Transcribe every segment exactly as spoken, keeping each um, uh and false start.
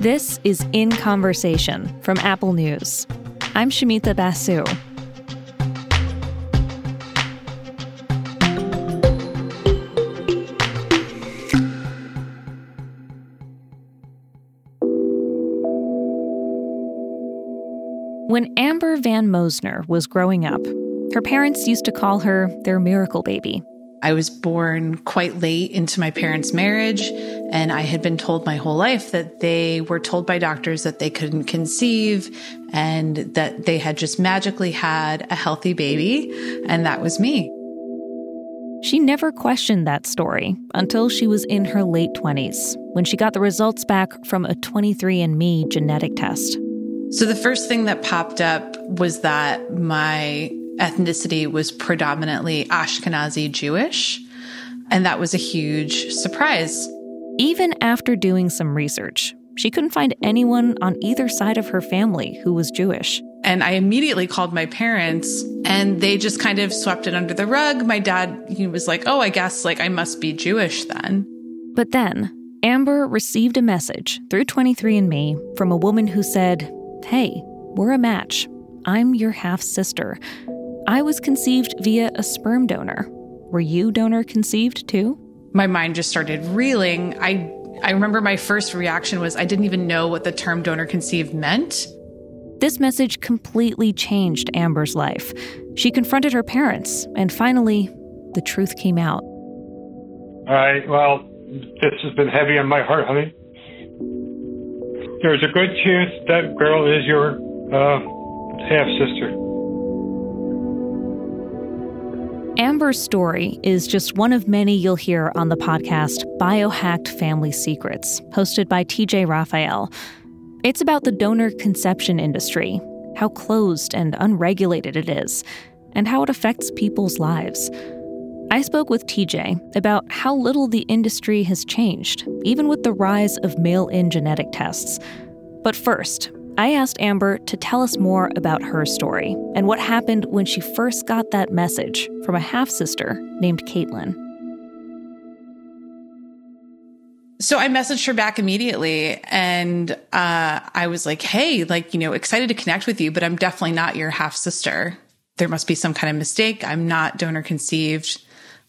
This is In Conversation from Apple News. I'm Shamita Basu. When Amber van Moessner was growing up, her parents used to call her their miracle baby. I was born quite late into my parents' marriage, and I had been told my whole life that they were told by doctors that they couldn't conceive and that they had just magically had a healthy baby, and that was me. She never questioned that story until she was in her late twenties, when she got the results back from a twenty-three and me genetic test. So the first thing that popped up was that my ethnicity was predominantly Ashkenazi Jewish, and that was a huge surprise. Even after doing some research, she couldn't find anyone on either side of her family who was Jewish. And I immediately called my parents, and they just kind of swept it under the rug. My dad, he was like, oh, I guess like I must be Jewish then. But then Amber received a message through twenty-three and me from a woman who said, hey, we're a match. I'm your half-sister. I was conceived via a sperm donor. Were you donor conceived too? My mind just started reeling. I I remember my first reaction was I didn't even know what the term donor conceived meant. This message completely changed Amber's life. She confronted her parents, and finally, the truth came out. All right, well, this has been heavy on my heart, honey. There's a good chance that girl is your uh, half-sister. Amber's story is just one of many you'll hear on the podcast Biohacked Family Secrets, hosted by T J Raphael. It's about the donor conception industry, how closed and unregulated it is, and how it affects people's lives. I spoke with T J about how little the industry has changed, even with the rise of mail-in genetic tests. But first, I asked Amber to tell us more about her story and what happened when she first got that message from a half-sister named Caitlin. So I messaged her back immediately, and uh, I was like, hey, like, you know, excited to connect with you, but I'm definitely not your half-sister. There must be some kind of mistake. I'm not donor-conceived.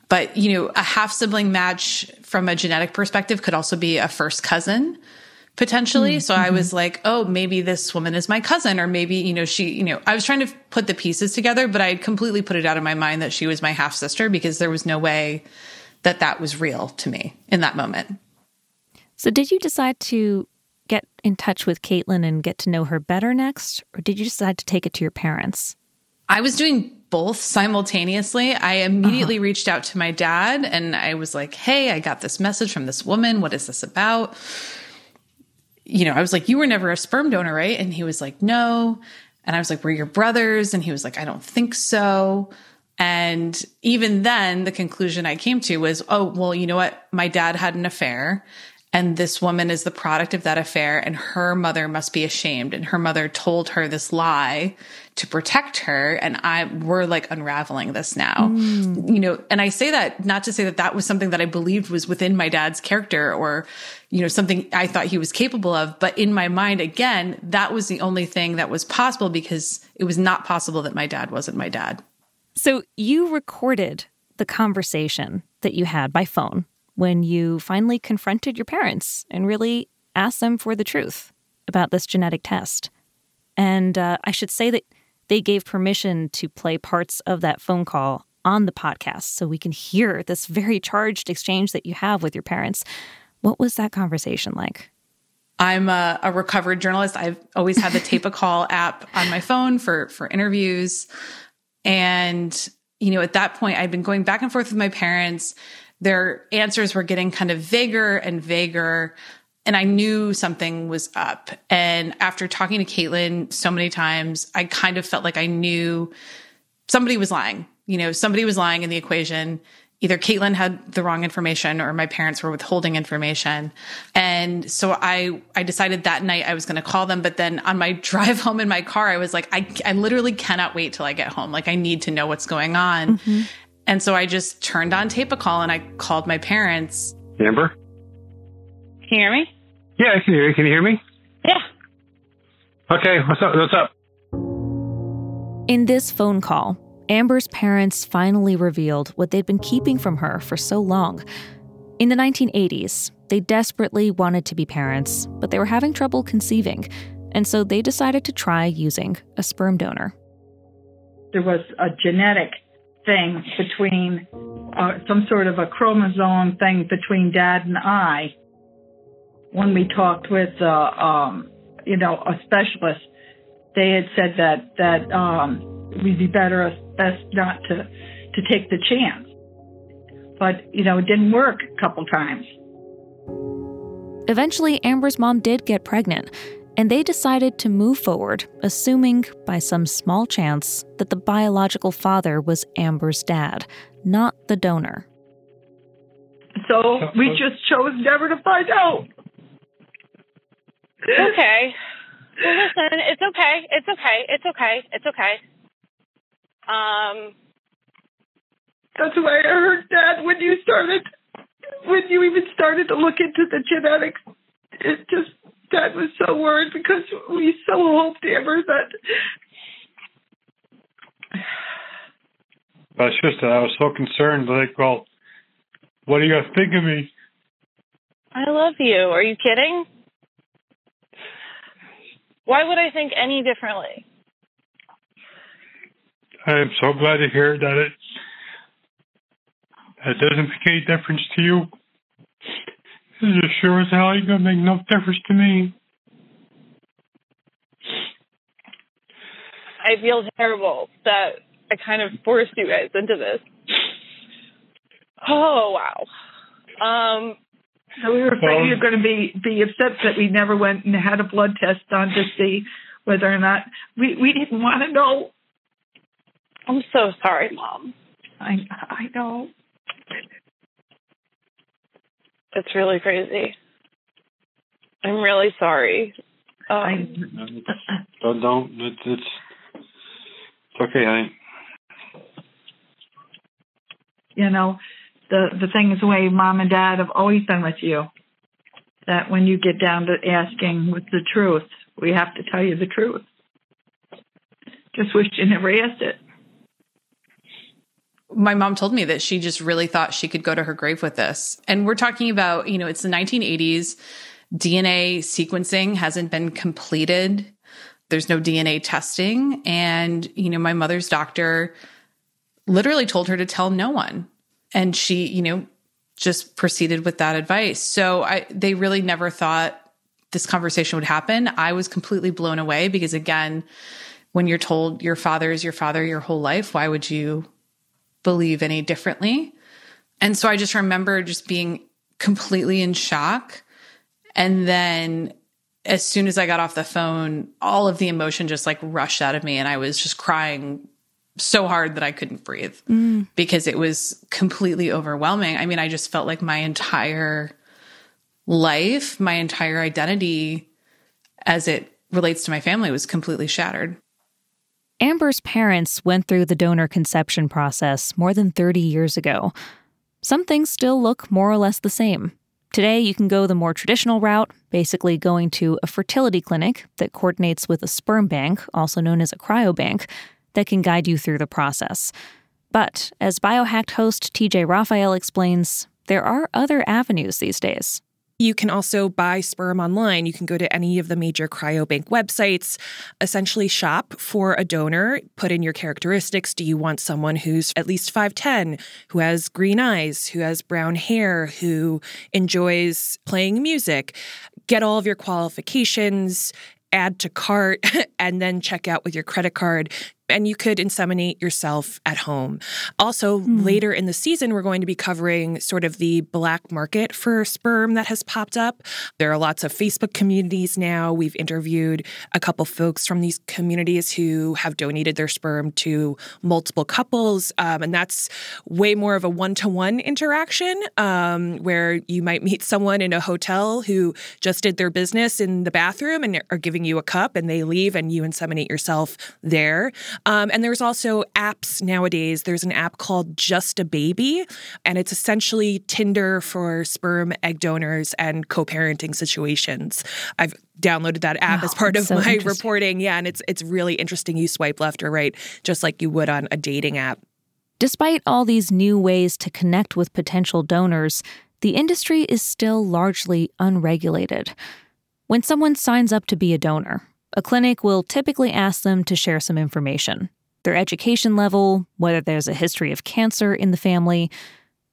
But, you know, a half-sibling match from a genetic perspective could also be a first cousin, potentially. Mm-hmm. So I was like, oh, maybe this woman is my cousin, or maybe, you know, she, you know, I was trying to put the pieces together, but I had completely put it out of my mind that she was my half sister because there was no way that that was real to me in that moment. So did you decide to get in touch with Caitlin and get to know her better next? Or did you decide to take it to your parents? I was doing both simultaneously. I immediately uh-huh. reached out to my dad, and I was like, hey, I got this message from this woman. What is this about? You know, I was like, you were never a sperm donor, right? And he was like, no. And I was like, we're your brothers. And he was like, I don't think so. And even then, the conclusion I came to was, oh, well, you know what? My dad had an affair, and this woman is the product of that affair, and her mother must be ashamed. And her mother told her this lie to protect her. And I, we're like unraveling this now, mm. you know, and I say that not to say that that was something that I believed was within my dad's character, or, you know, something I thought he was capable of. But in my mind, again, that was the only thing that was possible, because it was not possible that my dad wasn't my dad. So you recorded the conversation that you had by phone when you finally confronted your parents and really asked them for the truth about this genetic test. And uh, I should say that they gave permission to play parts of that phone call on the podcast, so we can hear this very charged exchange that you have with your parents. What was that conversation like? I'm a, a recovered journalist. I've always had the Tape a Call app on my phone for, for interviews. And, you know, at that point, I'd been going back and forth with my parents. Their answers were getting kind of vaguer and vaguer, and I knew something was up. And after talking to Caitlin so many times, I kind of felt like I knew somebody was lying. You know, somebody was lying in the equation. Either Caitlin had the wrong information, or my parents were withholding information. And so I, I decided that night I was going to call them. But then on my drive home in my car, I was like, I, I literally cannot wait till I get home. Like, I need to know what's going on. Mm-hmm. And so I just turned on Tape a Call, and I called my parents. Amber? Can you hear me? Yeah, I can hear you. Can you hear me? Okay, what's up? What's up? In this phone call, Amber's parents finally revealed what they'd been keeping from her for so long. In the nineteen eighties, they desperately wanted to be parents, but they were having trouble conceiving, and so they decided to try using a sperm donor. There was a genetic thing between, uh, some sort of a chromosome thing between Dad and I. When we talked with, uh, um, you know, a specialist, they had said that that um, we'd be better best not to to take the chance. But, you know, it didn't work a couple times. Eventually, Amber's mom did get pregnant, and they decided to move forward, assuming by some small chance that the biological father was Amber's dad, not the donor. So we just chose never to find out. Okay. Well, listen, it's okay. It's okay. It's okay. It's okay. Um, That's the way I heard that when you started, when you even started to look into the genetics. It just, Dad was so worried because we so hoped, Amber, that... But it's just that I was so concerned, like, well, what do you guys think of me? I love you. Are you kidding? Why would I think any differently? I am so glad to hear that it, that it doesn't make any difference to you. It sure as hell ain't gonna make no difference to me. I feel terrible that I kind of forced you guys into this. Oh, wow. Um, so we were afraid you were going to be, be upset that we never went and had a blood test done to see whether or not... We, we didn't want to know. I'm so sorry, Mom. I I know. It's really crazy. I'm really sorry. Um, I, don't, don't. It's, it's, it's okay, honey. You know, the, the thing is the way Mom and Dad have always been with you, that when you get down to asking what's the truth, we have to tell you the truth. Just wish you never asked it. My mom told me that she just really thought she could go to her grave with this. And we're talking about, you know, it's the nineteen eighties. D N A sequencing hasn't been completed. There's no D N A testing. And, you know, my mother's doctor literally told her to tell no one. And she, you know, just proceeded with that advice. So I, they really never thought this conversation would happen. I was completely blown away because, again, when you're told your father is your father your whole life, why would you believe any differently? And so I just remember just being completely in shock. And then as soon as I got off the phone, all of the emotion just like rushed out of me. And I was just crying so hard that I couldn't breathe mm. because it was completely overwhelming. I mean, I just felt like my entire life, my entire identity as it relates to my family was completely shattered. Amber's parents went through the donor conception process more than thirty years ago. Some things still look more or less the same. Today, you can go the more traditional route, basically going to a fertility clinic that coordinates with a sperm bank, also known as a cryobank, that can guide you through the process. But as Biohacked host T J Raphael explains, there are other avenues these days. You can also buy sperm online. You can go to any of the major cryobank websites, essentially shop for a donor, put in your characteristics. Do you want someone who's at least five ten, who has green eyes, who has brown hair, who enjoys playing music? Get all of your qualifications, add to cart, and then check out with your credit card. And you could inseminate yourself at home. Also, mm. later in the season, we're going to be covering sort of the black market for sperm that has popped up. There are lots of Facebook communities now. We've interviewed a couple folks from these communities who have donated their sperm to multiple couples. Um, and that's way more of a one-to-one interaction um, where you might meet someone in a hotel who just did their business in the bathroom and are giving you a cup, and they leave and you inseminate yourself there. Um, and there's also apps nowadays. There's an app called Just a Baby, and it's essentially Tinder for sperm, egg donors, and co-parenting situations. I've downloaded that app oh, as part of so my reporting. Yeah, and it's it's really interesting. You swipe left or right, just like you would on a dating app. Despite all these new ways to connect with potential donors, the industry is still largely unregulated. When someone signs up to be a donor, a clinic will typically ask them to share some information, their education level, whether there's a history of cancer in the family,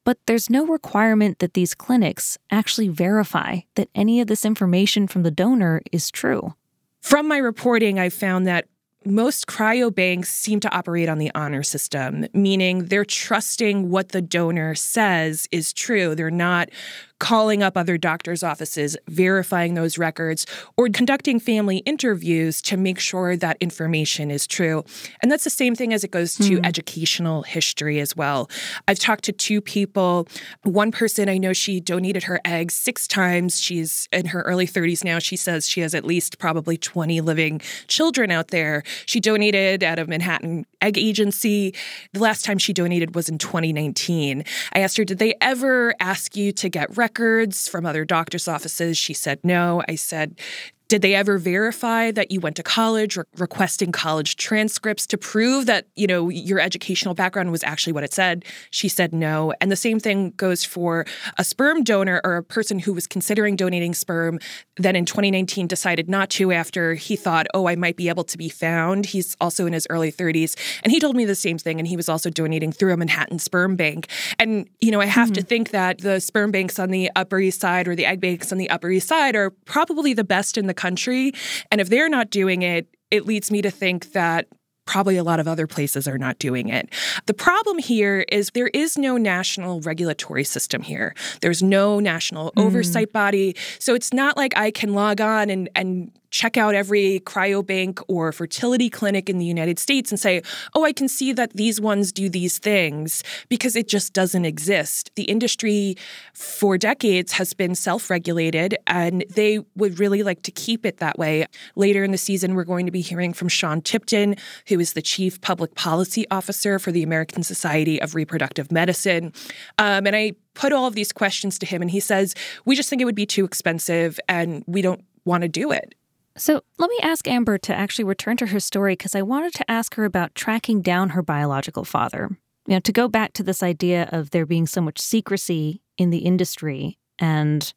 but there's no requirement that these clinics actually verify that any of this information from the donor is true. From my reporting, I found that most cryobanks seem to operate on the honor system, meaning they're trusting what the donor says is true. They're not calling up other doctors' offices, verifying those records, or conducting family interviews to make sure that information is true. And that's the same thing as it goes to mm. educational history as well. I've talked to two people. One person, I know she donated her eggs six times. She's in her early thirties now. She says she has at least probably twenty living children out there. She donated at a Manhattan egg agency. The last time she donated was in twenty nineteen. I asked her, did they ever ask you to get records? records from other doctors' offices? She said no. I said, did they ever verify that you went to college, or requesting college transcripts to prove that, you know, your educational background was actually what it said? She said no. And the same thing goes for a sperm donor or a person who was considering donating sperm, then in twenty nineteen decided not to after he thought, oh, I might be able to be found. He's also in his early thirties. And he told me the same thing. And he was also donating through a Manhattan sperm bank. And, you know, I have mm-hmm. to think that the sperm banks on the Upper East Side or the egg banks on the Upper East Side are probably the best in the country. And if they're not doing it, it leads me to think that probably a lot of other places are not doing it. The problem here is there is no national regulatory system here. There's no national mm. oversight body. So it's not like I can log on and, and check out every cryobank or fertility clinic in the United States and say, oh, I can see that these ones do these things, because it just doesn't exist. The industry for decades has been self-regulated, and they would really like to keep it that way. Later in the season, we're going to be hearing from Sean Tipton, who is the Chief Public Policy Officer for the American Society of Reproductive Medicine. Um, and I put all of these questions to him, and he says, we just think it would be too expensive, and we don't want to do it. So let me ask Amber to actually return to her story, because I wanted to ask her about tracking down her biological father. You know, to go back to this idea of there being so much secrecy in the industry and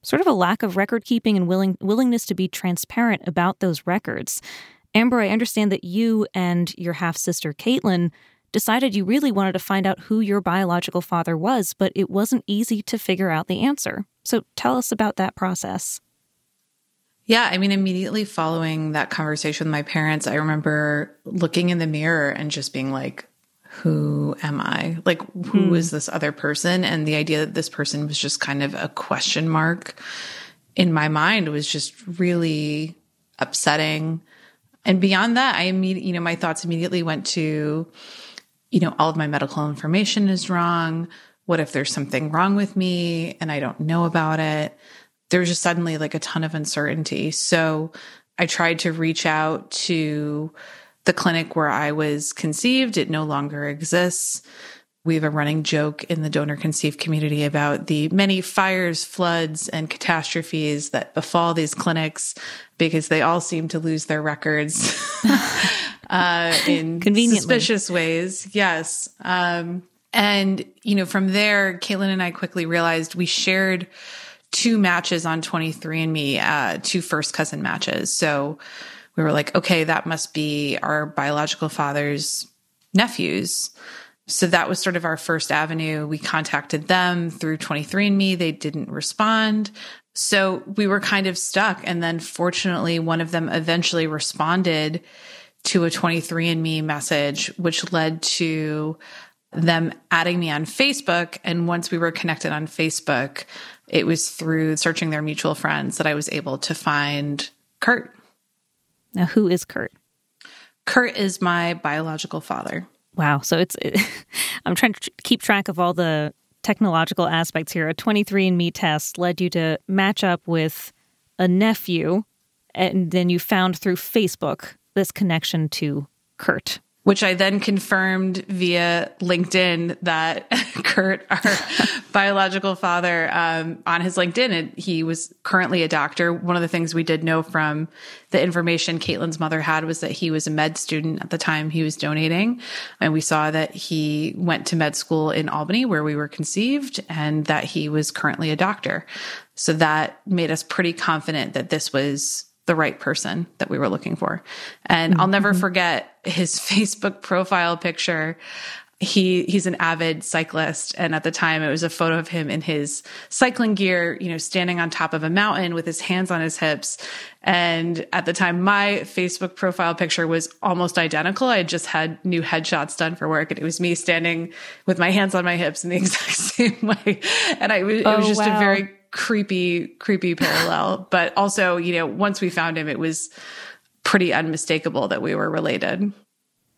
sort of a lack of record keeping and willing willingness to be transparent about those records. Amber, I understand that you and your half-sister, Caitlin, decided you really wanted to find out who your biological father was, but it wasn't easy to figure out the answer. So tell us about that process. Yeah, I mean, immediately following that conversation with my parents, I remember looking in the mirror and just being like, who am I? Like, who mm. is this other person? And the idea that this person was just kind of a question mark in my mind was just really upsetting. And beyond that, I immediately, you know, my thoughts immediately went to, you know, all of my medical information is wrong. What if there's something wrong with me and I don't know about it? There was just suddenly like a ton of uncertainty. So I tried to reach out to the clinic where I was conceived. It no longer exists. We have a running joke in the donor-conceived community about the many fires, floods, and catastrophes that befall these clinics, because they all seem to lose their records uh, in suspicious ways. Yes. Um, and, you know, from there, Caitlin and I quickly realized we shared two matches on twenty-three and me, uh, two first cousin matches. So we were like, okay, that must be our biological father's nephews. So that was sort of our first avenue. We contacted them through twenty-three and me. They didn't respond. So we were kind of stuck. And then fortunately, one of them eventually responded to a twenty-three and me message, which led to them adding me on Facebook. And once we were connected on Facebook, it was through searching their mutual friends that I was able to find Kurt. Now, who is Kurt? Kurt is my biological father. Wow. So it's, it, I'm trying to keep track of all the technological aspects here. A twenty-three and me test led you to match up with a nephew, and then you found through Facebook this connection to Kurt. Which I then confirmed via LinkedIn that Kurt, our biological father, um, on his LinkedIn, and he was currently a doctor. One of the things we did know from the information Caitlin's mother had was that he was a med student at the time he was donating. And we saw that he went to med school in Albany where we were conceived and that he was currently a doctor. So that made us pretty confident that this was the right person that we were looking for. And mm-hmm. I'll never forget his Facebook profile picture. He he's an avid cyclist. And at the time it was a photo of him in his cycling gear, you know, standing on top of a mountain with his hands on his hips. And at the time, my Facebook profile picture was almost identical. I had just had new headshots done for work, and it was me standing with my hands on my hips in the exact same way. And I, it was oh, just wow. a very creepy, creepy parallel. But also, you know, once we found him, it was pretty unmistakable that we were related.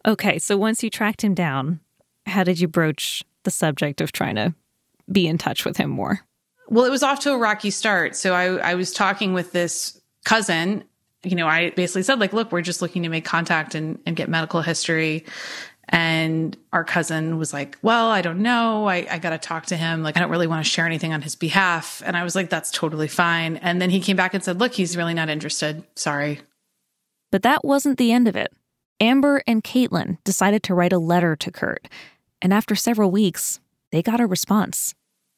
Okay. So once you tracked him down, how did you broach the subject of trying to be in touch with him more? Well, it was off to a rocky start. So I, I was talking with this cousin. You know, I basically said, like, look, we're just looking to make contact and, and get medical history. And our cousin was like, well, I don't know. I, I got to talk to him. Like, I don't really want to share anything on his behalf. And I was like, that's totally fine. And then he came back and said, look, he's really not interested. Sorry. But that wasn't the end of it. Amber and Caitlin decided to write a letter to Kurt. And after several weeks, they got a response.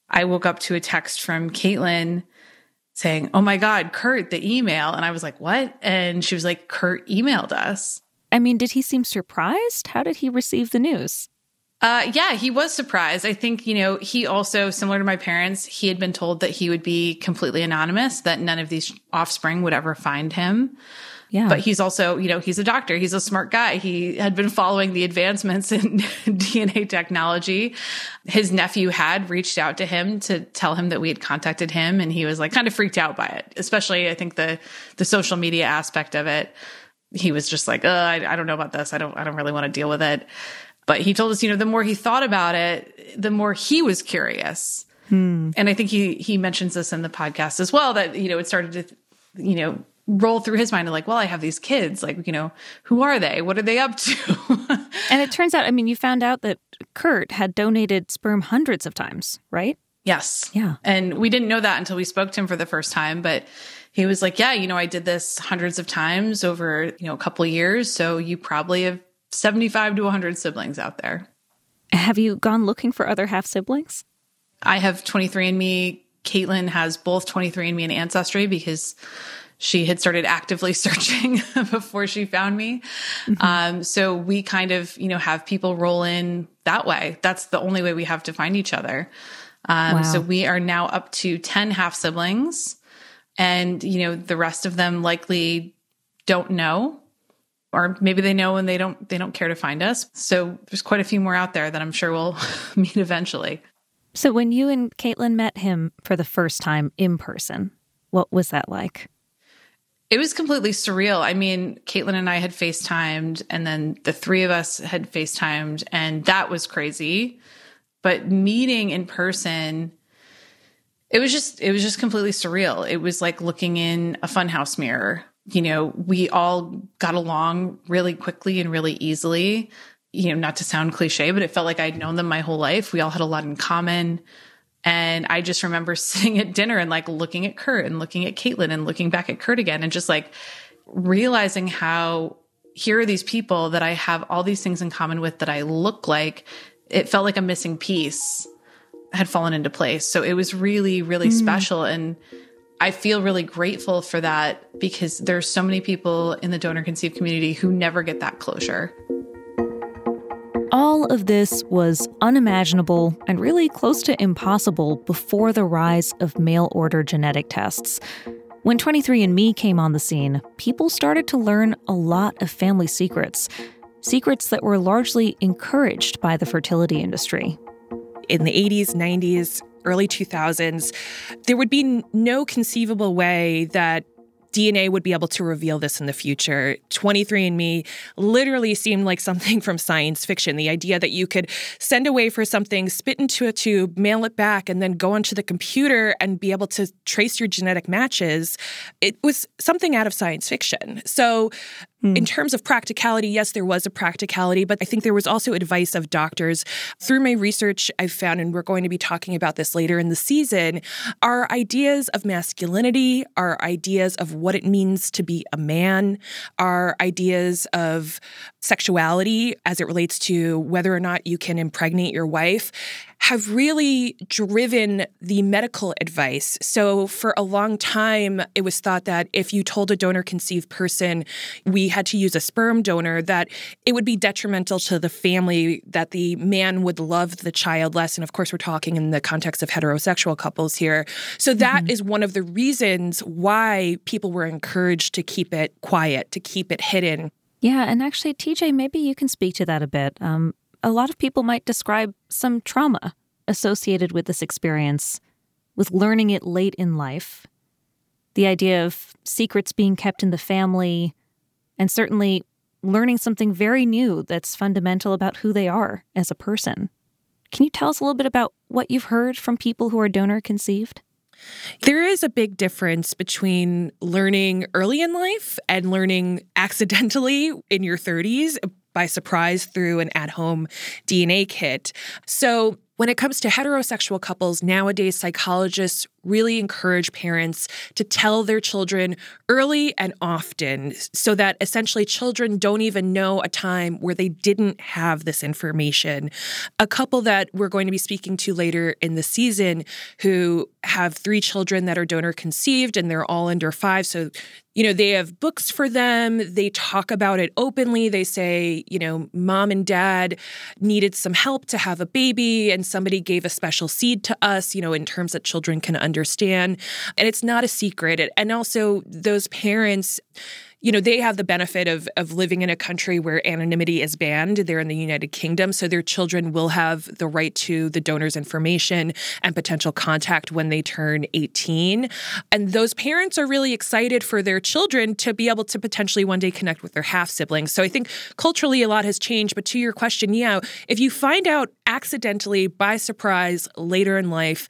I woke up to a text from Caitlin saying, oh my God, Kurt, the email. And I was like, what? And she was like, Kurt emailed us. I mean, did he seem surprised? How did he receive the news? Uh, yeah, he was surprised. I think, you know, he also, similar to my parents, he had been told that he would be completely anonymous, that none of these offspring would ever find him. Yeah. But he's also, you know, he's a doctor. He's a smart guy. He had been following the advancements in D N A technology. His nephew had reached out to him to tell him that we had contacted him, and he was like kind of freaked out by it, especially I think the the social media aspect of it. He was just like, oh, I, I don't know about this. I don't, I don't really want to deal with it. But he told us, you know, the more he thought about it, the more he was curious. Hmm. And I think he, he mentions this in the podcast as well, that, you know, it started to, you know, roll through his mind of like, well, I have these kids, like, you know, who are they? What are they up to? And it turns out, I mean, you found out that Kurt had donated sperm hundreds of times, right? Yes. Yeah. And we didn't know that until we spoke to him for the first time, but he was like, yeah, you know, I did this hundreds of times over, you know, a couple of years. So you probably have seventy-five to one hundred siblings out there. Have you gone looking for other half siblings? I have twenty-three and me. Caitlin has both twenty-three and me and Ancestry because she had started actively searching before she found me. Mm-hmm. Um, so we kind of, you know, have people roll in that way. That's the only way we have to find each other. Um, wow. So we are now up to ten half siblings. And, you know, the rest of them likely don't know, or maybe they know and they don't, they don't care to find us. So there's quite a few more out there that I'm sure we'll meet eventually. So when you and Caitlin met him for the first time in person, what was that like? It was completely surreal. I mean, Caitlin and I had FaceTimed, and then the three of us had FaceTimed, and that was crazy. But meeting in person, It was just, it was just completely surreal. It was like looking in a funhouse mirror. You know, we all got along really quickly and really easily. You know, not to sound cliche, but it felt like I'd known them my whole life. We all had a lot in common. And I just remember sitting at dinner and like looking at Kurt and looking at Caitlin and looking back at Kurt again and just like realizing how here are these people that I have all these things in common with that I look like. It felt like a missing piece had fallen into place. So it was really, really mm. special. And I feel really grateful for that because there's so many people in the donor-conceived community who never get that closure. All of this was unimaginable and really close to impossible before the rise of mail-order genetic tests. When twenty-three and me came on the scene, people started to learn a lot of family secrets, secrets that were largely encouraged by the fertility industry. In the eighties, nineties, early two thousands, there would be no conceivable way that D N A would be able to reveal this in the future. twenty-three and me literally seemed like something from science fiction. The idea that you could send away for something, spit into a tube, mail it back, and then go onto the computer and be able to trace your genetic matches, it was something out of science fiction. So In terms of practicality, yes, there was a practicality, but I think there was also advice of doctors. Through my research, I've found, and we're going to be talking about this later in the season, our ideas of masculinity, our ideas of what it means to be a man, our ideas of sexuality as it relates to whether or not you can impregnate your wife, have really driven the medical advice. So for a long time, it was thought that if you told a donor-conceived person we had to use a sperm donor, that it would be detrimental to the family, that the man would love the child less. And of course, we're talking in the context of heterosexual couples here. So that mm-hmm. is one of the reasons why people were encouraged to keep it quiet, to keep it hidden. Yeah. And actually, T J, maybe you can speak to that a bit. Um, a lot of people might describe some trauma associated with this experience, with learning it late in life, the idea of secrets being kept in the family, and certainly learning something very new that's fundamental about who they are as a person. Can you tell us a little bit about what you've heard from people who are donor-conceived? There is a big difference between learning early in life and learning accidentally in your thirties by surprise through an at-home D N A kit. So when it comes to heterosexual couples, nowadays psychologists really encourage parents to tell their children early and often so that essentially children don't even know a time where they didn't have this information. A couple that we're going to be speaking to later in the season who have three children that are donor-conceived and they're all under five. So, you know, they have books for them. They talk about it openly. They say, you know, mom and dad needed some help to have a baby and somebody gave a special seed to us, you know, in terms that children can understand. understand. And it's not a secret. And also those parents, you know, they have the benefit of of living in a country where anonymity is banned. They're in the United Kingdom, so their children will have the right to the donor's information and potential contact when they turn eighteen. And those parents are really excited for their children to be able to potentially one day connect with their half-siblings. So I think culturally a lot has changed. But to your question, yeah, if you find out accidentally by surprise later in life,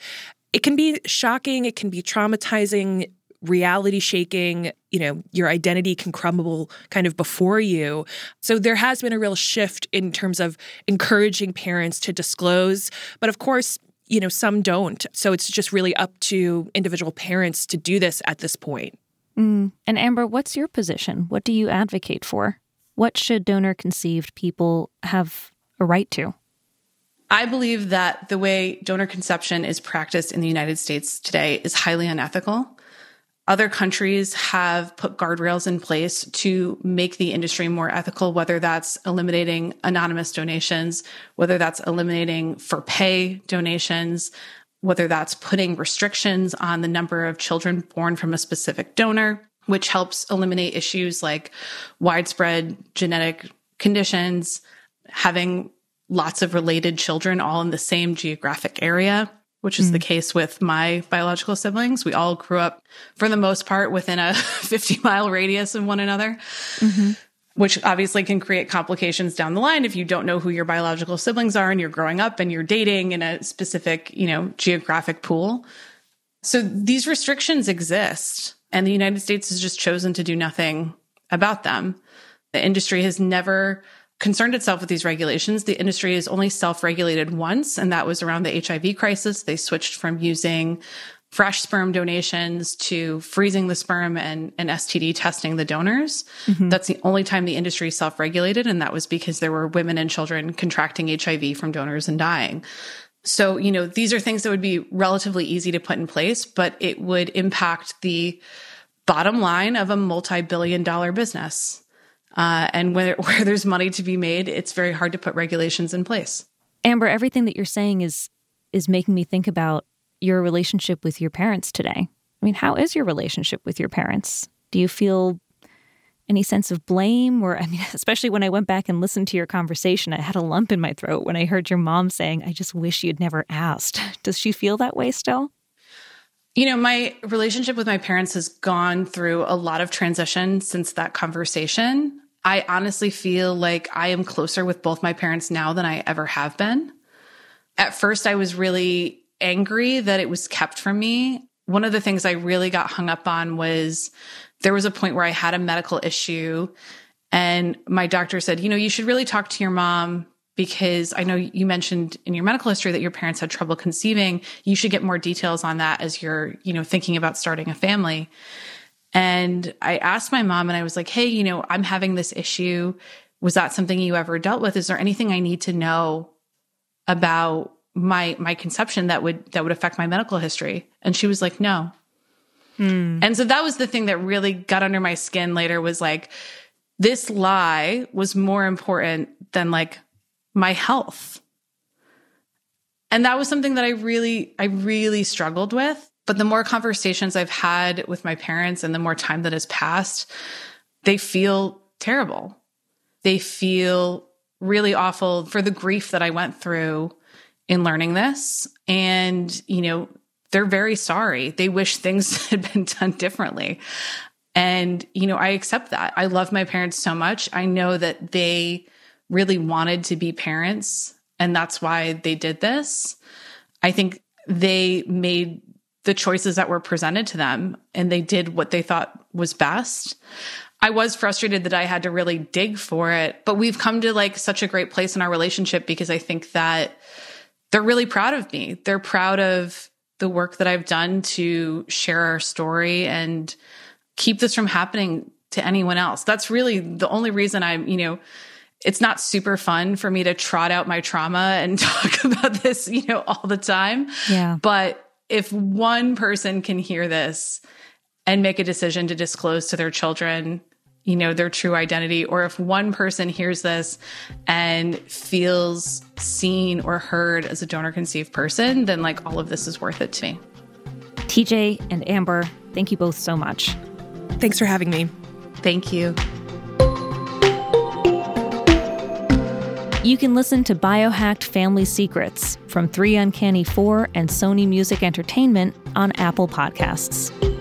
it can be shocking, it can be traumatizing, reality shaking, you know, your identity can crumble kind of before you. So there has been a real shift in terms of encouraging parents to disclose. But of course, you know, some don't. So it's just really up to individual parents to do this at this point. Mm. And Amber, what's your position? What do you advocate for? What should donor-conceived people have a right to? I believe that the way donor conception is practiced in the United States today is highly unethical. Other countries have put guardrails in place to make the industry more ethical, whether that's eliminating anonymous donations, whether that's eliminating for pay donations, whether that's putting restrictions on the number of children born from a specific donor, which helps eliminate issues like widespread genetic conditions, having lots of related children all in the same geographic area, which is mm. the case with my biological siblings. We all grew up, for the most part, within a fifty-mile radius of one another, mm-hmm. which obviously can create complications down the line if you don't know who your biological siblings are and you're growing up and you're dating in a specific, you know, geographic pool. So these restrictions exist, and the United States has just chosen to do nothing about them. The industry has never concerned itself with these regulations. The industry is only self-regulated once, and that was around the H I V crisis. They switched from using fresh sperm donations to freezing the sperm and, and S T D testing the donors. Mm-hmm. That's the only time the industry self-regulated, and that was because there were women and children contracting H I V from donors and dying. So, you know, these are things that would be relatively easy to put in place, but it would impact the bottom line of a multi-billion dollar business. Uh, and where, where there's money to be made, it's very hard to put regulations in place. Amber, everything that you're saying is is making me think about your relationship with your parents today. I mean, how is your relationship with your parents? Do you feel any sense of blame? Or, I mean, especially when I went back and listened to your conversation, I had a lump in my throat when I heard your mom saying, "I just wish you'd never asked." Does she feel that way still? You know, my relationship with my parents has gone through a lot of transition since that conversation. I honestly feel like I am closer with both my parents now than I ever have been. At first, I was really angry that it was kept from me. One of the things I really got hung up on was there was a point where I had a medical issue And my doctor said, you know, you should really talk to your mom because I know you mentioned in your medical history that your parents had trouble conceiving. You should get more details on that as you're, you know, thinking about starting a family. And I asked my mom and I was like, hey, you know, I'm having this issue. Was that something you ever dealt with? Is there anything I need to know about my, my conception that would, that would affect my medical history? And she was like, no. Hmm. And so that was the thing that really got under my skin later, was like, this lie was more important than like my health. And that was something that I really, I really struggled with. But the more conversations I've had with my parents and the more time that has passed, they feel terrible. They feel really awful for the grief that I went through in learning this. And, you know, they're very sorry. They wish things had been done differently. And, you know, I accept that. I love my parents so much. I know that they really wanted to be parents, and that's why they did this. I think they made the choices that were presented to them, and they did what they thought was best. I was frustrated that I had to really dig for it, but we've come to like such a great place in our relationship because I think that they're really proud of me. They're proud of the work that I've done to share our story and keep this from happening to anyone else. That's really the only reason I'm, you know, it's not super fun for me to trot out my trauma and talk about this, you know, all the time. Yeah. But if one person can hear this and make a decision to disclose to their children, you know, their true identity, or if one person hears this and feels seen or heard as a donor-conceived person, then like all of this is worth it to me. T J and Amber, thank you both so much. Thanks for having me. Thank you. You can listen to Biohacked Family Secrets from three Uncanny four and Sony Music Entertainment on Apple Podcasts.